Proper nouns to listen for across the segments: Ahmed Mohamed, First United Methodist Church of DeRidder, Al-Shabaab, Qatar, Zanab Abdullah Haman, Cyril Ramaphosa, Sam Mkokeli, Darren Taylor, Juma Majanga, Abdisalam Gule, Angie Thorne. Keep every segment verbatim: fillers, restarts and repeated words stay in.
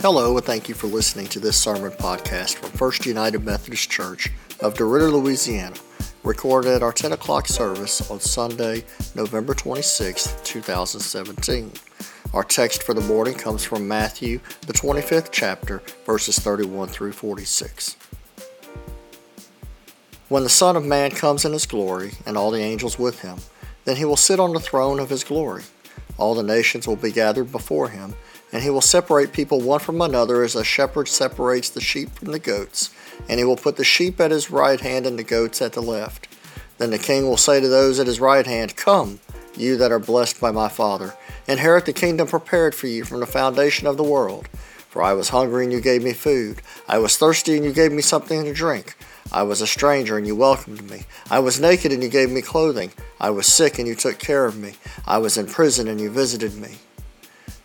Hello, and thank you for listening to this sermon podcast from First United Methodist Church of DeRidder, Louisiana, recorded at our ten o'clock service on Sunday, November twenty-sixth, twenty seventeen. Our text for the morning comes from Matthew, the twenty-fifth chapter, verses thirty-one through forty-six. When the Son of Man comes in his glory, and all the angels with him, then he will sit on the throne of his glory. All the nations will be gathered before him, and he will separate people one from another as a shepherd separates the sheep from the goats, and he will put the sheep at his right hand and the goats at the left. Then the king will say to those at his right hand, "Come, you that are blessed by my Father, inherit the kingdom prepared for you from the foundation of the world. For I was hungry, and you gave me food. I was thirsty, and you gave me something to drink. I was a stranger, and you welcomed me. I was naked, and you gave me clothing. I was sick, and you took care of me. I was in prison, and you visited me."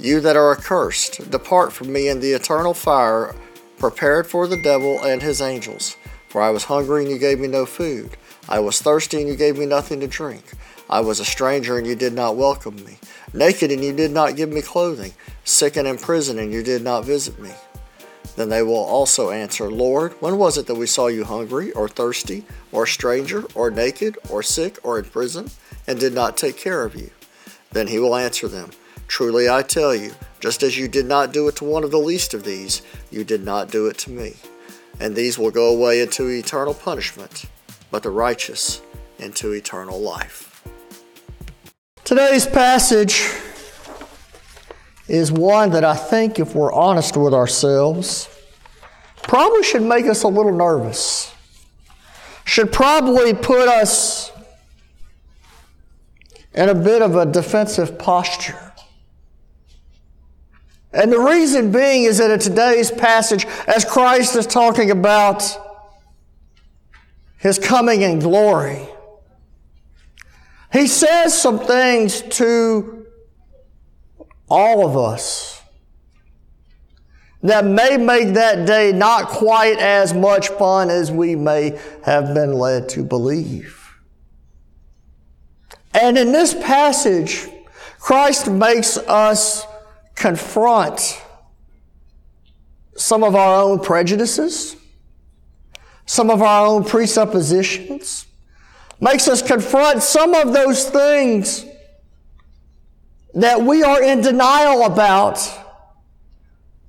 "You that are accursed, depart from me in the eternal fire, prepared for the devil and his angels. For I was hungry, and you gave me no food. I was thirsty, and you gave me nothing to drink. I was a stranger, and you did not welcome me. Naked, and you did not give me clothing. Sick and in prison, and you did not visit me." Then they will also answer, "Lord, when was it that we saw you hungry, or thirsty, or a stranger, or naked, or sick, or in prison, and did not take care of you?" Then he will answer them, "Truly I tell you, just as you did not do it to one of the least of these, you did not do it to me." And these will go away into eternal punishment, but the righteous into eternal life. Today's passage is one that I think, if we're honest with ourselves, probably should make us a little nervous. Should probably put us in a bit of a defensive posture. And the reason being is that in today's passage, as Christ is talking about his coming in glory, he says some things to all of us that may make that day not quite as much fun as we may have been led to believe. And in this passage, Christ makes us confront some of our own prejudices, some of our own presuppositions, makes us confront some of those things that we are in denial about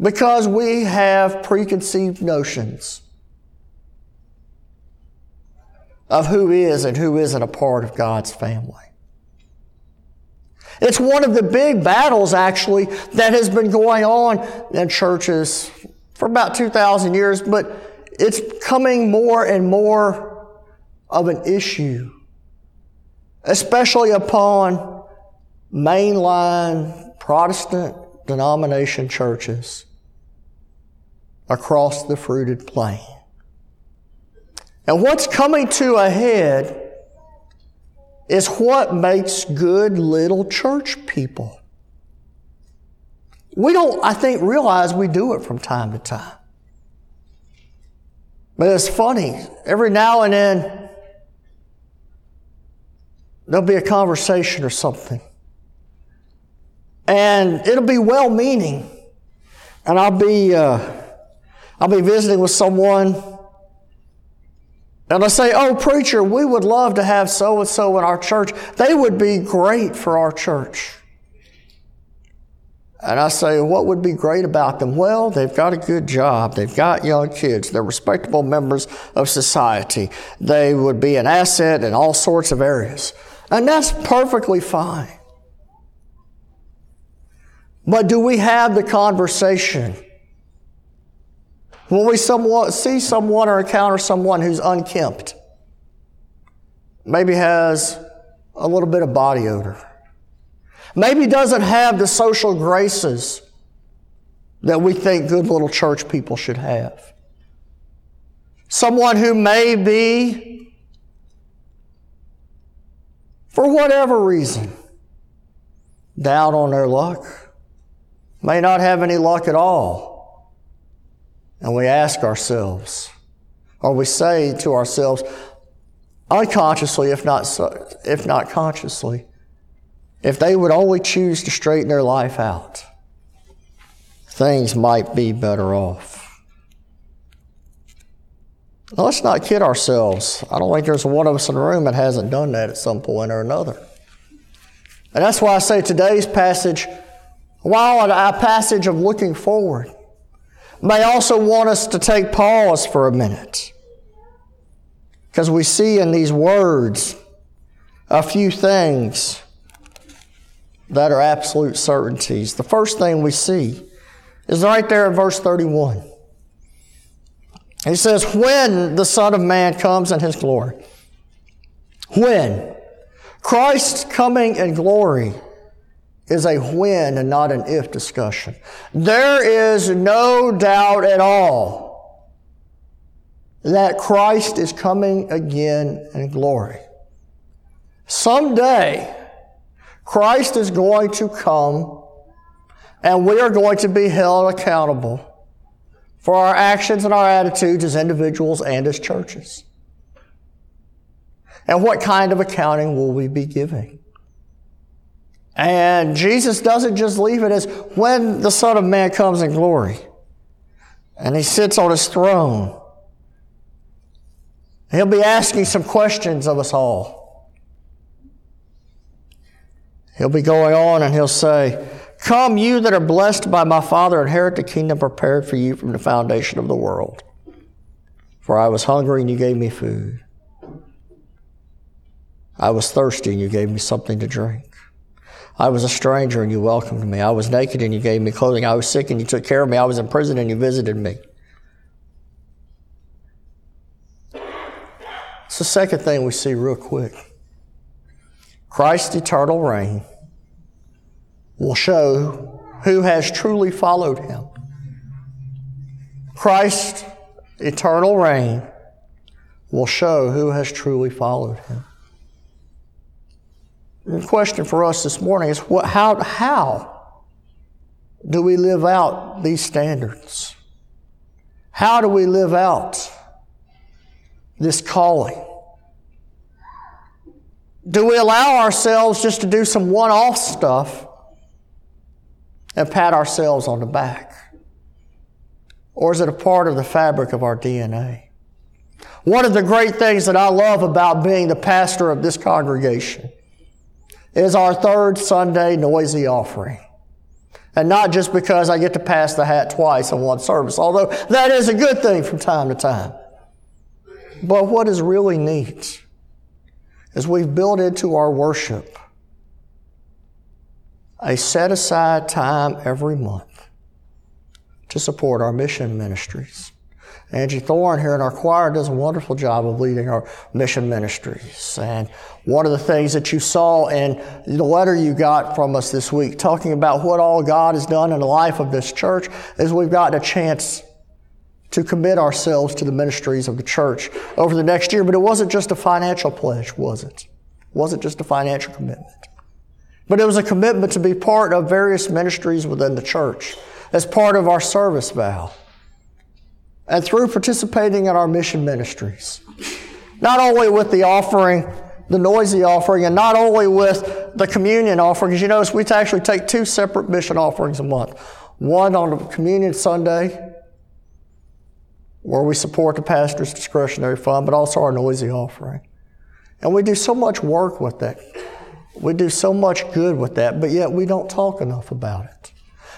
because we have preconceived notions of who is and who isn't a part of God's family. It's one of the big battles, actually, that has been going on in churches for about two thousand years, but it's becoming more and more of an issue, especially upon mainline Protestant denomination churches across the fruited plain. And what's coming to a head is what makes good little church people. We don't, I think, realize we do it from time to time. But it's funny. Every now and then, there'll be a conversation or something. And it'll be well-meaning. And I'll be, uh, I'll be visiting with someone, and I say, "Oh, preacher, we would love to have so-and-so in our church. They would be great for our church." And I say, "What would be great about them?" "Well, they've got a good job. They've got young kids. They're respectable members of society. They would be an asset in all sorts of areas." And that's perfectly fine. But do we have the conversation when we somewhat see someone or encounter someone who's unkempt, maybe has a little bit of body odor, maybe doesn't have the social graces that we think good little church people should have. Someone who may be, for whatever reason, down on their luck, may not have any luck at all. And we ask ourselves, or we say to ourselves, unconsciously, if not so, if not consciously, if they would only choose to straighten their life out, things might be better off. Now, let's not kid ourselves. I don't think there's one of us in the room that hasn't done that at some point or another. And that's why I say today's passage, while our passage of looking forward, may also want us to take pause for a minute. Because we see in these words a few things that are absolute certainties. The first thing we see is right there in verse thirty-one. He says, when the Son of Man comes in His glory. When? Christ's coming in glory is a when and not an if discussion. There is no doubt at all that Christ is coming again in glory. Someday, Christ is going to come, and we are going to be held accountable for our actions and our attitudes as individuals and as churches. And what kind of accounting will we be giving? And Jesus doesn't just leave it as when the Son of Man comes in glory and He sits on His throne. He'll be asking some questions of us all. He'll be going on and He'll say, come you that are blessed by my Father, inherit the kingdom prepared for you from the foundation of the world. For I was hungry and you gave me food. I was thirsty and you gave me something to drink. I was a stranger and you welcomed me. I was naked and you gave me clothing. I was sick and you took care of me. I was in prison and you visited me. It's the second thing we see real quick. Christ's eternal reign will show who has truly followed Him. Christ's eternal reign will show who has truly followed Him. The question for us this morning is, what, how, how do we live out these standards? How do we live out this calling? Do we allow ourselves just to do some one-off stuff and pat ourselves on the back? Or is it a part of the fabric of our D N A? One of the great things that I love about being the pastor of this congregation is our third Sunday noisy offering. And not just because I get to pass the hat twice in one service, although that is a good thing from time to time. But what is really neat is we've built into our worship a set-aside time every month to support our mission ministries. Angie Thorne here in our choir does a wonderful job of leading our mission ministries. And one of the things that you saw in the letter you got from us this week, talking about what all God has done in the life of this church, is we've gotten a chance to commit ourselves to the ministries of the church over the next year. But it wasn't just a financial pledge, was it? It wasn't just a financial commitment. But it was a commitment to be part of various ministries within the church as part of our service vow. And through participating in our mission ministries, not only with the offering, the noisy offering, and not only with the communion offering, because you notice we actually take two separate mission offerings a month. One on the communion Sunday, where we support the pastor's discretionary fund, but also our noisy offering. And we do so much work with that. We do so much good with that, but yet we don't talk enough about it.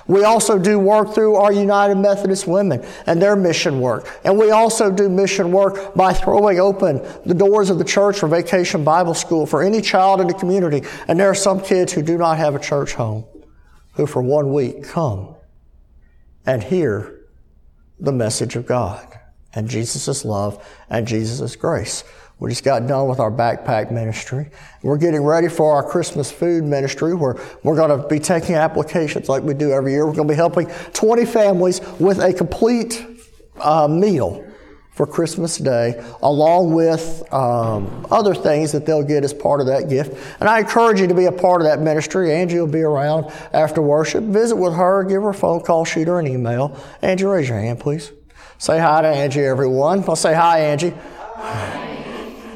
We also do work through our United Methodist women and their mission work. And we also do mission work by throwing open the doors of the church for Vacation Bible School for any child in the community. And there are some kids who do not have a church home who for one week come and hear the message of God and Jesus' love and Jesus' grace. We just got done with our backpack ministry. We're getting ready for our Christmas food ministry, where we're going to be taking applications like we do every year. We're going to be helping twenty families with a complete uh, meal for Christmas Day, along with um, other things that they'll get as part of that gift. And I encourage you to be a part of that ministry. Angie will be around after worship. Visit with her, give her a phone call, shoot her an email. Angie, raise your hand, please. Say hi to Angie, everyone. I'll say hi, Angie. Hi.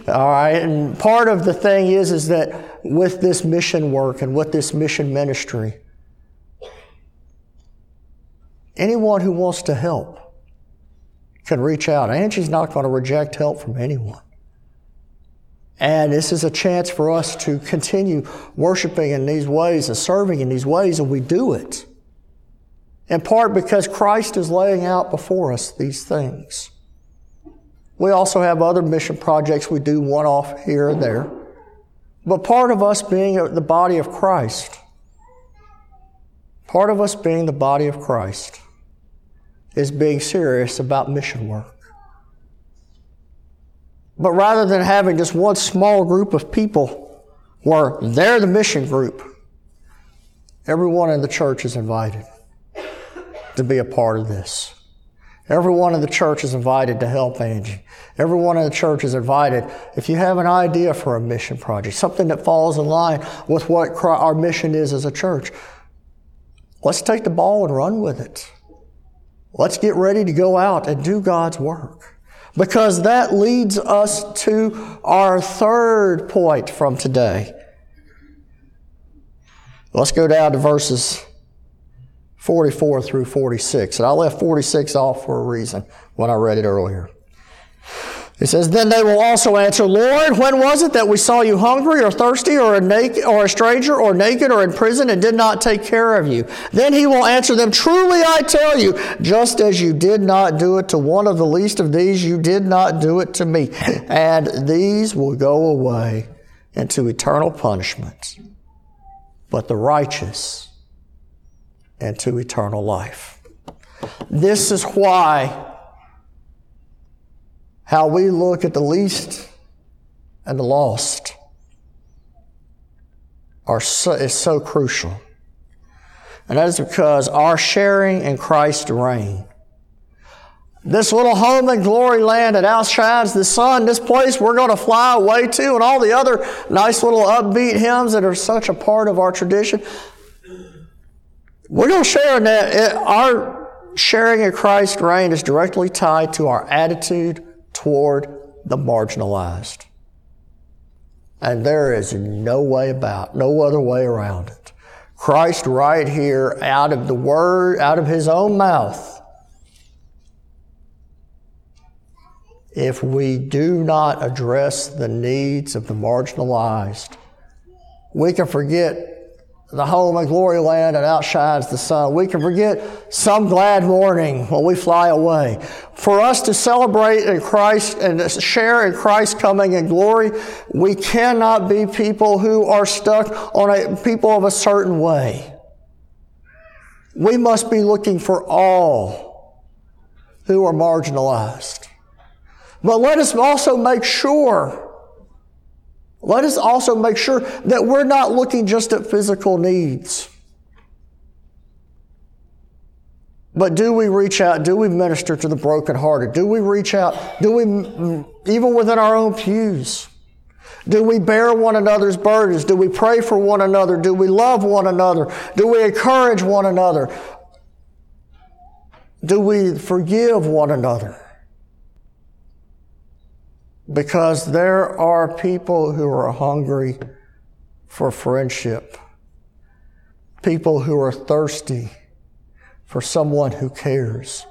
All right, and part of the thing is, is that with this mission work and with this mission ministry, anyone who wants to help can reach out. Angie's not going to reject help from anyone. And this is a chance for us to continue worshiping in these ways and serving in these ways, and we do it. In part because Christ is laying out before us these things. We also have other mission projects we do one-off here and there. But part of us being the body of Christ, part of us being the body of Christ, is being serious about mission work. But rather than having just one small group of people where they're the mission group, everyone in the church is invited to be a part of this. Everyone in the church is invited to help Angie. Everyone in the church is invited. If you have an idea for a mission project, something that falls in line with what our mission is as a church, let's take the ball and run with it. Let's get ready to go out and do God's work. Because that leads us to our third point from today. Let's go down to verses forty-four through forty-six. And I left forty-six off for a reason when I read it earlier. It says, "Then they will also answer, Lord, when was it that we saw you hungry or thirsty or a, naked, or a stranger or naked or in prison and did not take care of you? Then he will answer them, Truly I tell you, just as you did not do it to one of the least of these, you did not do it to me. And these will go away into eternal punishment, but the righteous into eternal life." This is why how we look at the least and the lost are so, is so crucial. And that is because our sharing in Christ's reign, this little home and glory land that outshines the sun, this place we're going to fly away to, and all the other nice little upbeat hymns that are such a part of our tradition, we're going to share in that. It, our sharing in Christ's reign is directly tied to our attitude toward the marginalized. And there is no way about, no other way around it. Christ right here, out of the word, out of his own mouth, if we do not address the needs of the marginalized, we can forget the home and glory land that outshines the sun. We can forget some glad morning when we fly away. For us to celebrate in Christ and share in Christ's coming in glory, we cannot be people who are stuck on a people of a certain way. We must be looking for all who are marginalized. But let us also make sure Let us also make sure that we're not looking just at physical needs. But do we reach out? Do we minister to the brokenhearted? Do we reach out? Do we, even within our own pews, do we bear one another's burdens? Do we pray for one another? Do we love one another? Do we encourage one another? Do we forgive one another? Because there are people who are hungry for friendship, people who are thirsty for someone who cares.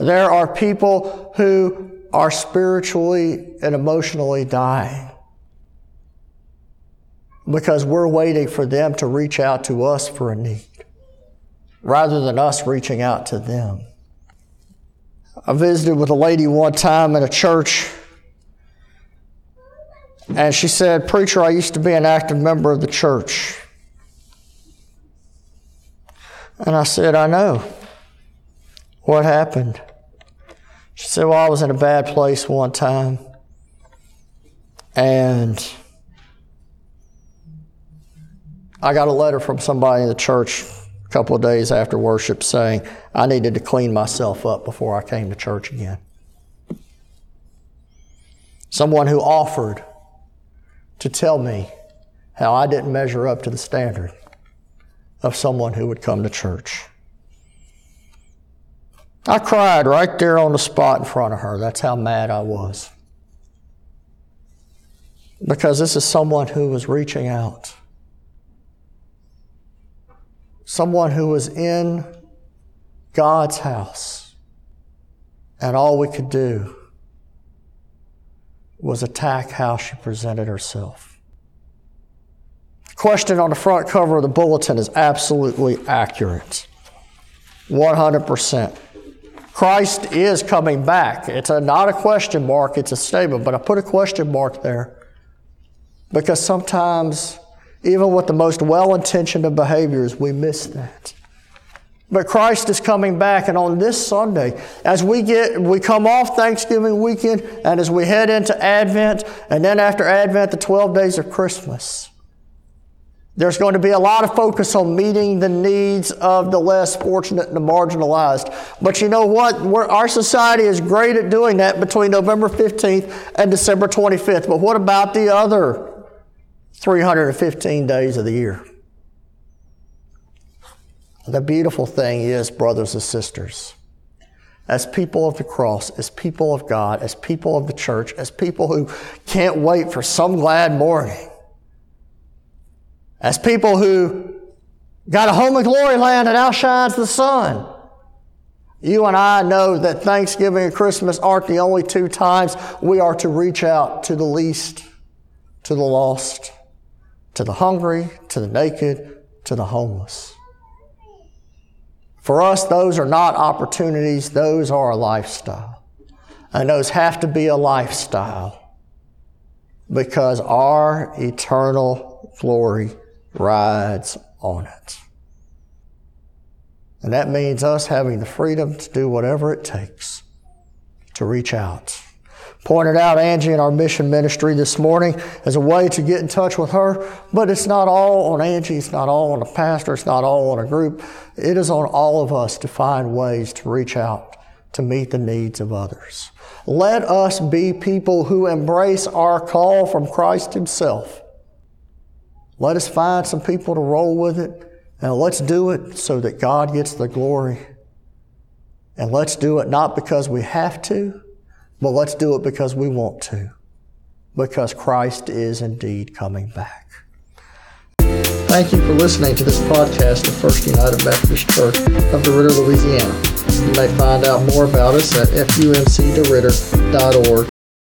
There are people who are spiritually and emotionally dying because we're waiting for them to reach out to us for a need rather than us reaching out to them. I visited with a lady one time in a church, and she said, "Preacher, I used to be an active member of the church." And I said, "I know. What happened?" She said, "Well, I was in a bad place one time. And I got a letter from somebody in the church a couple of days after worship saying I needed to clean myself up before I came to church again. Someone who offered to tell me how I didn't measure up to the standard of someone who would come to church. I cried right there on the spot in front of her. That's how mad I was. Because this is someone who was reaching out. Someone who was in God's house. And all we could do was attack how she presented herself. The question on the front cover of the bulletin is absolutely accurate. one hundred percent. Christ is coming back. It's a, not a question mark, it's a statement, but I put a question mark there because sometimes, even with the most well-intentioned of behaviors, we miss that. But Christ is coming back, and on this Sunday, as we get, we come off Thanksgiving weekend, and as we head into Advent, and then after Advent, the twelve days of Christmas, there's going to be a lot of focus on meeting the needs of the less fortunate and the marginalized. But you know what? We're, our society is great at doing that between November fifteenth and December twenty-fifth. But what about the other three hundred fifteen days of the year? The beautiful thing is, brothers and sisters, as people of the cross, as people of God, as people of the church, as people who can't wait for some glad morning, as people who got a home in glory land and outshines the sun, you and I know that Thanksgiving and Christmas aren't the only two times we are to reach out to the least, to the lost, to the hungry, to the naked, to the homeless. For us, those are not opportunities, those are a lifestyle. And those have to be a lifestyle because our eternal glory rides on it. And that means us having the freedom to do whatever it takes to reach out. Pointed out Angie in our mission ministry this morning as a way to get in touch with her, but it's not all on Angie, it's not all on the pastor, it's not all on a group. It is on all of us to find ways to reach out to meet the needs of others. Let us be people who embrace our call from Christ Himself. Let us find some people to roll with it, and let's do it so that God gets the glory. And let's do it not because we have to, but let's do it because we want to, because Christ is indeed coming back. Thank you for listening to this podcast of First United Methodist Church of DeRidder, Louisiana. You may find out more about us at f u m c deridder dot org